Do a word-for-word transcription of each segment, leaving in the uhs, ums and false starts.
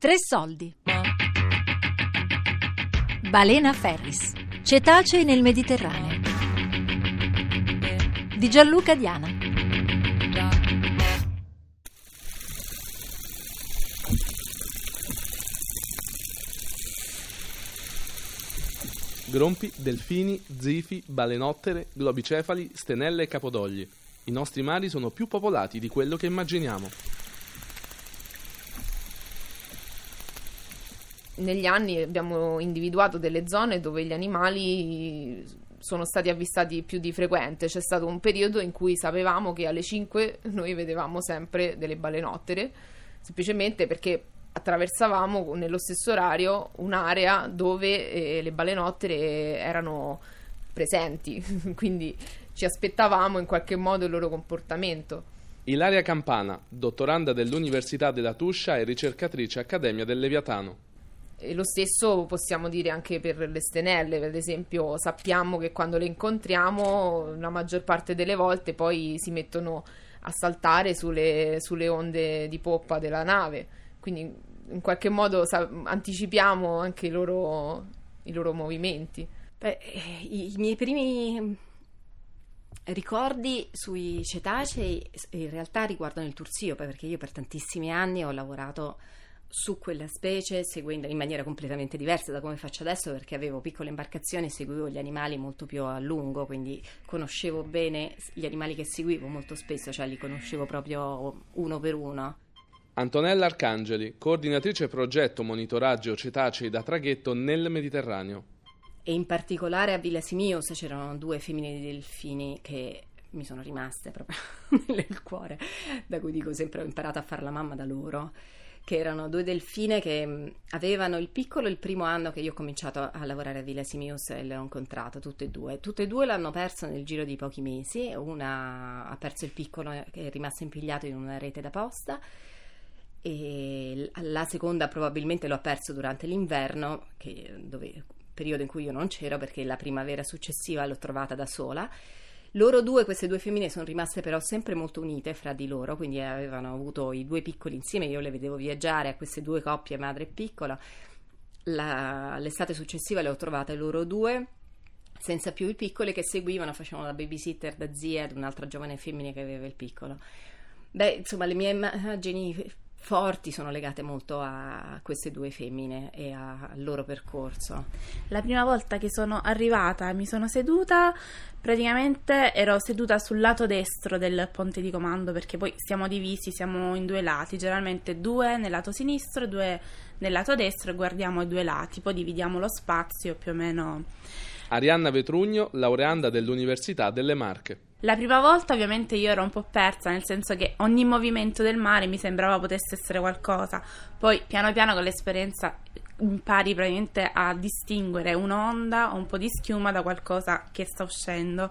Tre Soldi. Balena Ferries. Cetacei nel Mediterraneo. Di Gianluca Diana. Grompi, delfini, zifi, balenottere, globicefali, stenelle e capodogli. I nostri mari sono più popolati di quello che immaginiamo. Negli anni abbiamo individuato delle zone dove gli animali sono stati avvistati più di frequente. C'è stato un periodo in cui sapevamo che alle cinque noi vedevamo sempre delle balenottere, semplicemente perché attraversavamo nello stesso orario un'area dove eh, le balenottere erano presenti, quindi ci aspettavamo in qualche modo il loro comportamento. Ilaria Campana, dottoranda dell'Università della Tuscia e ricercatrice Accademia del Leviatano. E lo stesso possiamo dire anche per le stenelle, ad esempio. Sappiamo che quando le incontriamo la maggior parte delle volte poi si mettono a saltare sulle, sulle onde di poppa della nave, quindi in qualche modo sa- anticipiamo anche i loro, i loro movimenti. Beh, i, i miei primi ricordi sui cetacei in realtà riguardano il tursiope, perché io per tantissimi anni ho lavorato su quella specie, seguendo in maniera completamente diversa da come faccio adesso, perché avevo piccole imbarcazioni e seguivo gli animali molto più a lungo, quindi conoscevo bene gli animali che seguivo molto spesso, cioè li conoscevo proprio uno per uno. Antonella Arcangeli, coordinatrice progetto monitoraggio cetacei da traghetto nel Mediterraneo. E in particolare a Villasimius c'erano due femmine di delfini che mi sono rimaste proprio nel cuore, da cui dico sempre ho imparato a fare la mamma da loro, che erano due delfine che avevano il piccolo il primo anno che io ho cominciato a lavorare a Villasimius e le ho incontrate tutte e due. Tutte e due l'hanno perso nel giro di pochi mesi, una ha perso il piccolo che è rimasto impigliato in una rete da posta e la seconda probabilmente lo ha perso durante l'inverno, che, dove, periodo in cui io non c'ero perché la primavera successiva l'ho trovata da sola. Loro due, queste due femmine, sono rimaste però sempre molto unite fra di loro, quindi avevano avuto i due piccoli insieme. Io le vedevo viaggiare a queste due coppie, madre e piccola. La, l'estate successiva le ho trovate loro due, senza più il piccolo, che seguivano, facevano la babysitter da zia ad un'altra giovane femmina che aveva il piccolo. Beh, insomma, le mie immagini forti sono legate molto a queste due femmine e al loro percorso. La prima volta che sono arrivata mi sono seduta, praticamente ero seduta sul lato destro del ponte di comando, perché poi siamo divisi, siamo in due lati, generalmente due nel lato sinistro, due nel lato destro, e guardiamo i due lati, poi dividiamo lo spazio più o meno. Arianna Vetrugno, laureanda dell'Università delle Marche. La prima volta ovviamente io ero un po' persa, nel senso che ogni movimento del mare mi sembrava potesse essere qualcosa, poi piano piano con l'esperienza impari praticamente a distinguere un'onda o un po' di schiuma da qualcosa che sta uscendo,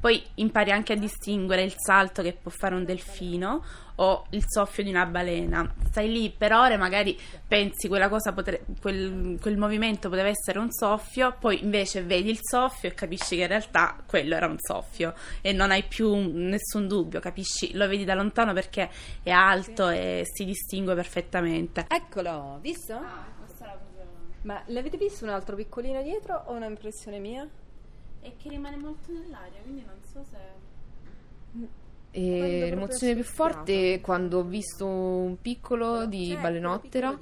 poi impari anche a distinguere il salto che può fare un delfino o il soffio di una balena. Stai lì per ore, magari pensi quella cosa potre, quel, quel movimento poteva essere un soffio, poi invece vedi il soffio e capisci che in realtà quello era un soffio e non hai più nessun dubbio, capisci, lo vedi da lontano perché è alto e si distingue perfettamente. Eccolo, visto? Ah, questa è la cosa. Ma l'avete visto un altro piccolino dietro o una impressione mia? E che rimane molto nell'aria, quindi non so se... E l'emozione più forte è quando ho visto un piccolo di balenottera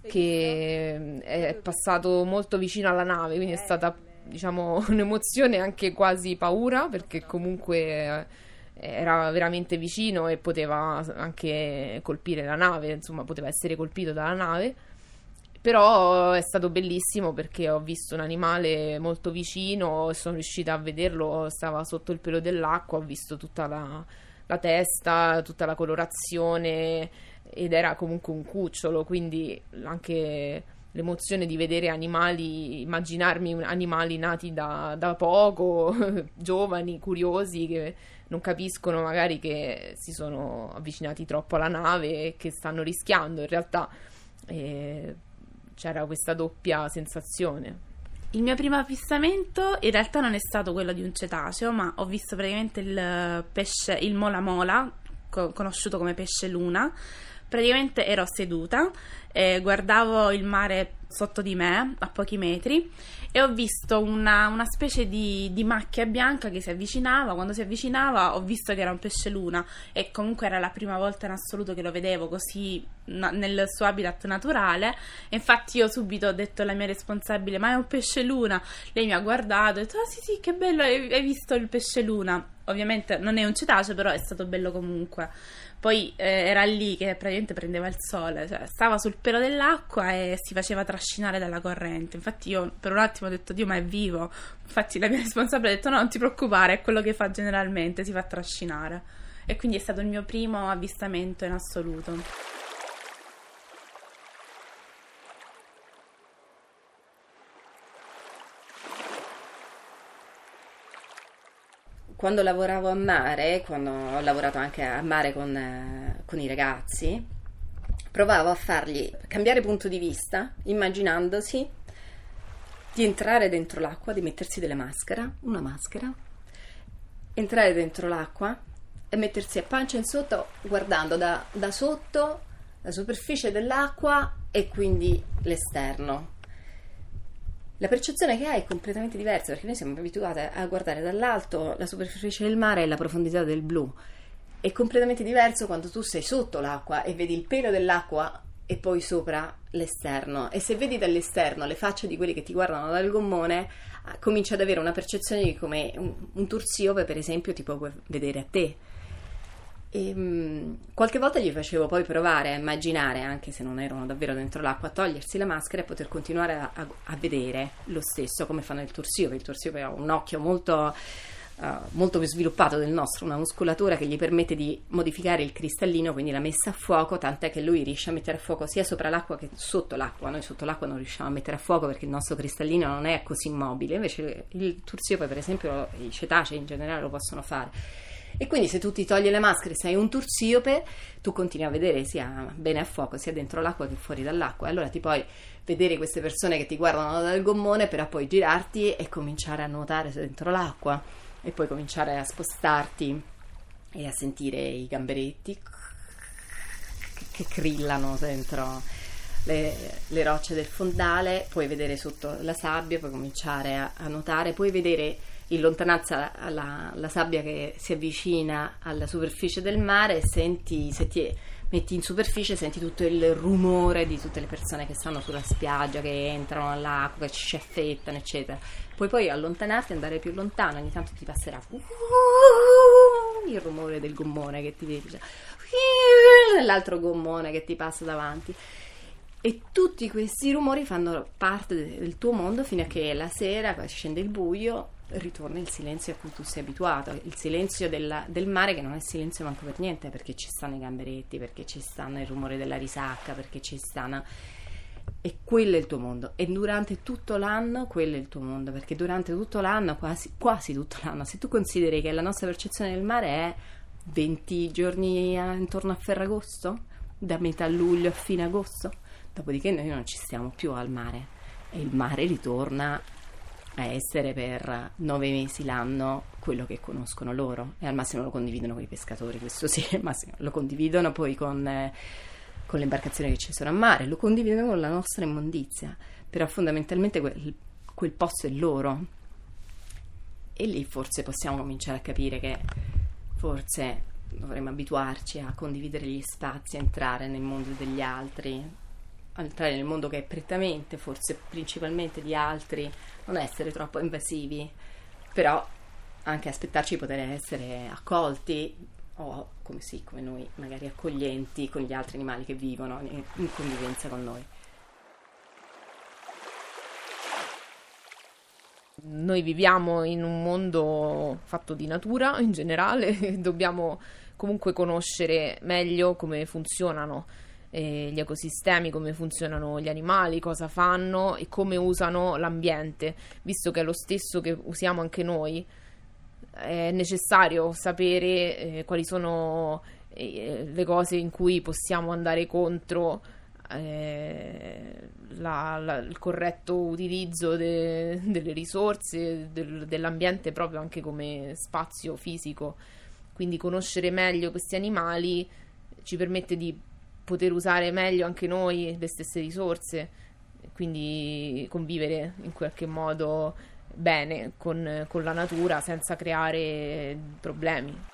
che è passato molto vicino alla nave, quindi è stata, diciamo, un'emozione anche quasi paura, perché comunque era veramente vicino e poteva anche colpire la nave, insomma poteva essere colpito dalla nave. Però è stato bellissimo perché ho visto un animale molto vicino, sono riuscita a vederlo, stava sotto il pelo dell'acqua, ho visto tutta la, la testa, tutta la colorazione, ed era comunque un cucciolo, quindi anche l'emozione di vedere animali, immaginarmi animali nati da, da poco, giovani, curiosi, che non capiscono magari che si sono avvicinati troppo alla nave e che stanno rischiando, in realtà... Eh, c'era questa doppia sensazione. Il mio primo avvistamento in realtà non è stato quello di un cetaceo, ma ho visto praticamente il pesce, il mola mola, conosciuto come pesce luna, praticamente ero seduta, eh, guardavo il mare sotto di me a pochi metri e ho visto una, una specie di, di macchia bianca che si avvicinava. Quando si avvicinava ho visto che era un pesce luna e comunque era la prima volta in assoluto che lo vedevo così na- nel suo habitat naturale. E infatti io subito ho detto alla mia responsabile: ma è un pesce luna? Lei mi ha guardato e ha detto: ah sì sì, che bello, hai, hai visto il pesce luna? Ovviamente non è un cetaceo, però è stato bello comunque. Poi eh, era lì che praticamente prendeva il sole, cioè stava sul pelo dell'acqua e si faceva trascinare dalla corrente. Infatti io per un attimo ho detto: Dio, ma è vivo? Infatti la mia responsabile ha detto: no, non ti preoccupare, è quello che fa generalmente, si fa trascinare. E quindi è stato il mio primo avvistamento in assoluto. Quando lavoravo a mare, quando ho lavorato anche a mare con, eh, con i ragazzi, provavo a fargli cambiare punto di vista, immaginandosi di entrare dentro l'acqua, di mettersi delle maschera, una maschera, entrare dentro l'acqua e mettersi a pancia in sotto, guardando da, da sotto la superficie dell'acqua e quindi l'esterno. La percezione che hai è completamente diversa, perché noi siamo abituate a guardare dall'alto la superficie del mare e la profondità del blu. È completamente diverso quando tu sei sotto l'acqua e vedi il pelo dell'acqua e poi sopra l'esterno. E se vedi dall'esterno le facce di quelli che ti guardano dal gommone, cominci ad avere una percezione di come un, un tursiope, per esempio, ti può vedere a te. E, mh, qualche volta gli facevo poi provare a immaginare, anche se non erano davvero dentro l'acqua, a togliersi la maschera e poter continuare a, a, a vedere lo stesso, come fanno il tursiope. Il tursiope ha un occhio molto, uh, molto più sviluppato del nostro, una muscolatura che gli permette di modificare il cristallino, quindi la messa a fuoco, tant'è che lui riesce a mettere a fuoco sia sopra l'acqua che sotto l'acqua. Noi sotto l'acqua non riusciamo a mettere a fuoco perché il nostro cristallino non è così mobile, invece il tursiope, per esempio, i cetacei in generale lo possono fare. E quindi se tu ti togli le maschere, sei un tursiope, tu continui a vedere sia bene a fuoco, sia dentro l'acqua che fuori dall'acqua. Allora ti puoi vedere queste persone che ti guardano dal gommone, però poi girarti e cominciare a nuotare dentro l'acqua e poi cominciare a spostarti e a sentire i gamberetti che crillano dentro le, le rocce del fondale. Puoi vedere sotto la sabbia, puoi cominciare a, a nuotare, puoi vedere in lontananza la, la sabbia che si avvicina alla superficie del mare e senti, se ti metti in superficie, senti tutto il rumore di tutte le persone che stanno sulla spiaggia, che entrano all'acqua, che sciaffettano, eccetera. Puoi poi allontanarti e andare più lontano, ogni tanto ti passerà il rumore del gommone che ti vede, l'altro gommone che ti passa davanti. E tutti questi rumori fanno parte del tuo mondo fino a che la sera scende il buio, ritorna il silenzio a cui tu sei abituato, il silenzio della, del mare, che non è silenzio manco per niente, perché ci stanno i gamberetti, perché ci stanno il rumore della risacca, perché ci stanno... E quello è il tuo mondo, e durante tutto l'anno quello è il tuo mondo, perché durante tutto l'anno, quasi, quasi tutto l'anno, se tu consideri che la nostra percezione del mare è venti giorni a, intorno a Ferragosto, da metà luglio a fine agosto, dopodiché noi non ci stiamo più al mare e il mare ritorna a essere per nove mesi l'anno quello che conoscono loro, e al massimo lo condividono con i pescatori, questo sì, al massimo lo condividono poi con, eh, con le imbarcazioni che ci sono a mare, lo condividono con la nostra immondizia, però fondamentalmente quel, quel posto è loro. E lì forse possiamo cominciare a capire che forse dovremmo abituarci a condividere gli spazi, a entrare nel mondo degli altri, entrare nel mondo che è prettamente, forse principalmente, di altri, non essere troppo invasivi, però anche aspettarci di poter essere accolti o come sì, come noi, magari accoglienti con gli altri animali che vivono in convivenza con noi. Noi viviamo in un mondo fatto di natura in generale, dobbiamo comunque conoscere meglio come funzionano gli ecosistemi, come funzionano gli animali, cosa fanno e come usano l'ambiente, visto che è lo stesso che usiamo anche noi. È necessario sapere eh, quali sono eh, le cose in cui possiamo andare contro eh, la, la, il corretto utilizzo de, delle risorse, del, dell'ambiente, proprio anche come spazio fisico. Quindi conoscere meglio questi animali ci permette di poter usare meglio anche noi le stesse risorse, quindi convivere in qualche modo bene con, con la natura senza creare problemi.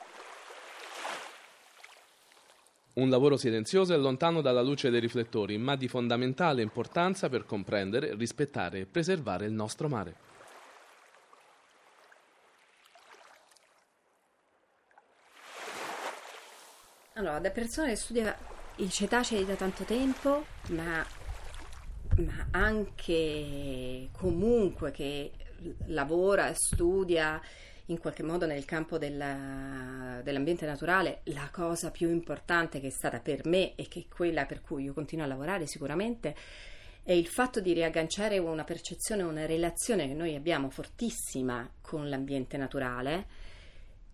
Un lavoro silenzioso e lontano dalla luce dei riflettori, ma di fondamentale importanza per comprendere, rispettare e preservare il nostro mare. Allora, da persona che studia i cetacei da tanto tempo, ma, ma anche comunque che lavora e studia in qualche modo nel campo della, dell'ambiente naturale, la cosa più importante che è stata per me e che è quella per cui io continuo a lavorare sicuramente è il fatto di riagganciare una percezione, una relazione che noi abbiamo fortissima con l'ambiente naturale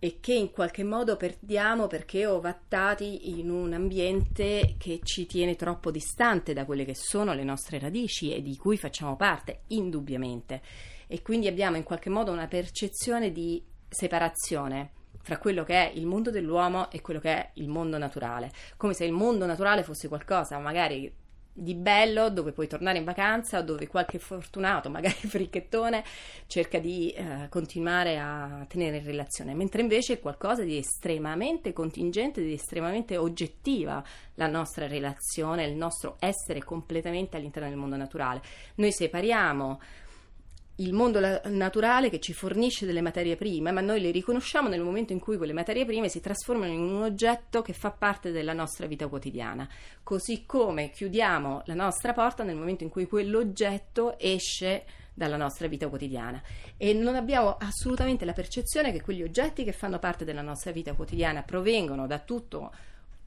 e che in qualche modo perdiamo perché ovattati in un ambiente che ci tiene troppo distante da quelle che sono le nostre radici e di cui facciamo parte, indubbiamente. E quindi abbiamo in qualche modo una percezione di separazione fra quello che è il mondo dell'uomo e quello che è il mondo naturale, come se il mondo naturale fosse qualcosa magari di bello dove puoi tornare in vacanza, dove qualche fortunato, magari fricchettone, cerca di eh, continuare a tenere in relazione, mentre invece è qualcosa di estremamente contingente, di estremamente oggettiva la nostra relazione, il nostro essere completamente all'interno del mondo naturale. Noi separiamo il mondo naturale che ci fornisce delle materie prime, ma noi le riconosciamo nel momento in cui quelle materie prime si trasformano in un oggetto che fa parte della nostra vita quotidiana, così come chiudiamo la nostra porta nel momento in cui quell'oggetto esce dalla nostra vita quotidiana e non abbiamo assolutamente la percezione che quegli oggetti che fanno parte della nostra vita quotidiana provengono da tutto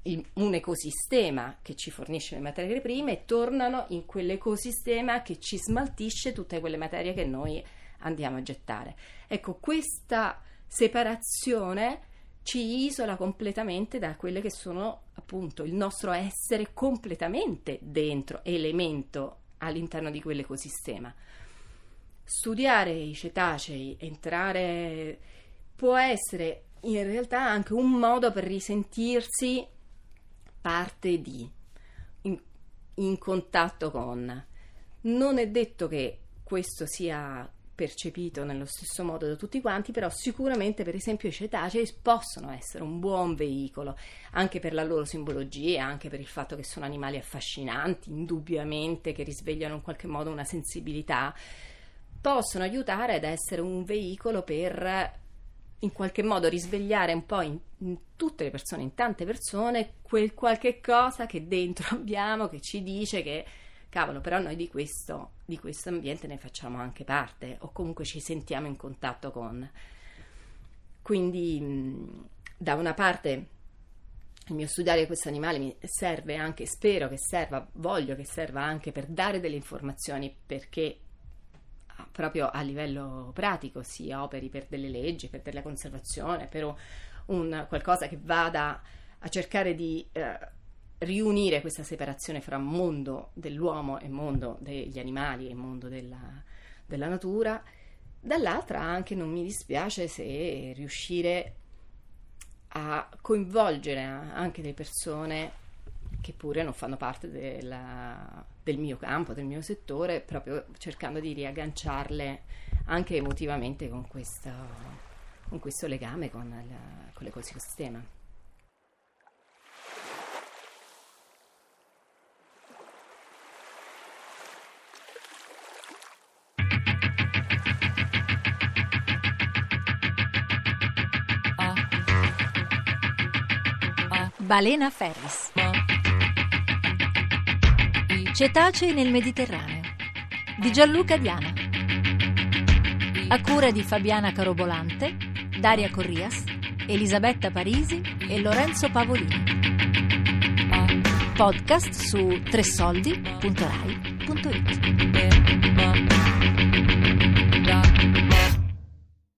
Il, un ecosistema che ci fornisce le materie prime e tornano in quell'ecosistema che ci smaltisce tutte quelle materie che noi andiamo a gettare. Ecco, questa separazione ci isola completamente da quelle che sono appunto il nostro essere completamente dentro, elemento all'interno di quell'ecosistema. Studiare i cetacei, entrare, può essere in realtà anche un modo per risentirsi parte di, in, in contatto con. Non è detto che questo sia percepito nello stesso modo da tutti quanti, però sicuramente per esempio i cetacei possono essere un buon veicolo anche per la loro simbologia, anche per il fatto che sono animali affascinanti, indubbiamente, che risvegliano in qualche modo una sensibilità, possono aiutare ad essere un veicolo per in qualche modo risvegliare un po' in, in tutte le persone, in tante persone, quel qualche cosa che dentro abbiamo, che ci dice che cavolo, però noi di questo, di questo ambiente ne facciamo anche parte, o comunque ci sentiamo in contatto con. Quindi da una parte il mio studiare questo animale mi serve anche, spero che serva, voglio che serva anche per dare delle informazioni, perché proprio a livello pratico si operi per delle leggi, per della conservazione, per un qualcosa che vada a cercare di eh, riunire questa separazione fra mondo dell'uomo e mondo degli animali e mondo della, della natura. Dall'altra anche non mi dispiace se riuscire a coinvolgere anche delle persone che pure non fanno parte della, del mio campo, del mio settore, proprio cercando di riagganciarle anche emotivamente con questo, con questo legame con, la, con l'ecosistema. Balena Ferries. Cetacei nel Mediterraneo di Gianluca Diana, a cura di Fabiana Carobolante, Daria Corrias, Elisabetta Parisi e Lorenzo Pavolini. Podcast su tre soldi punto rai punto it.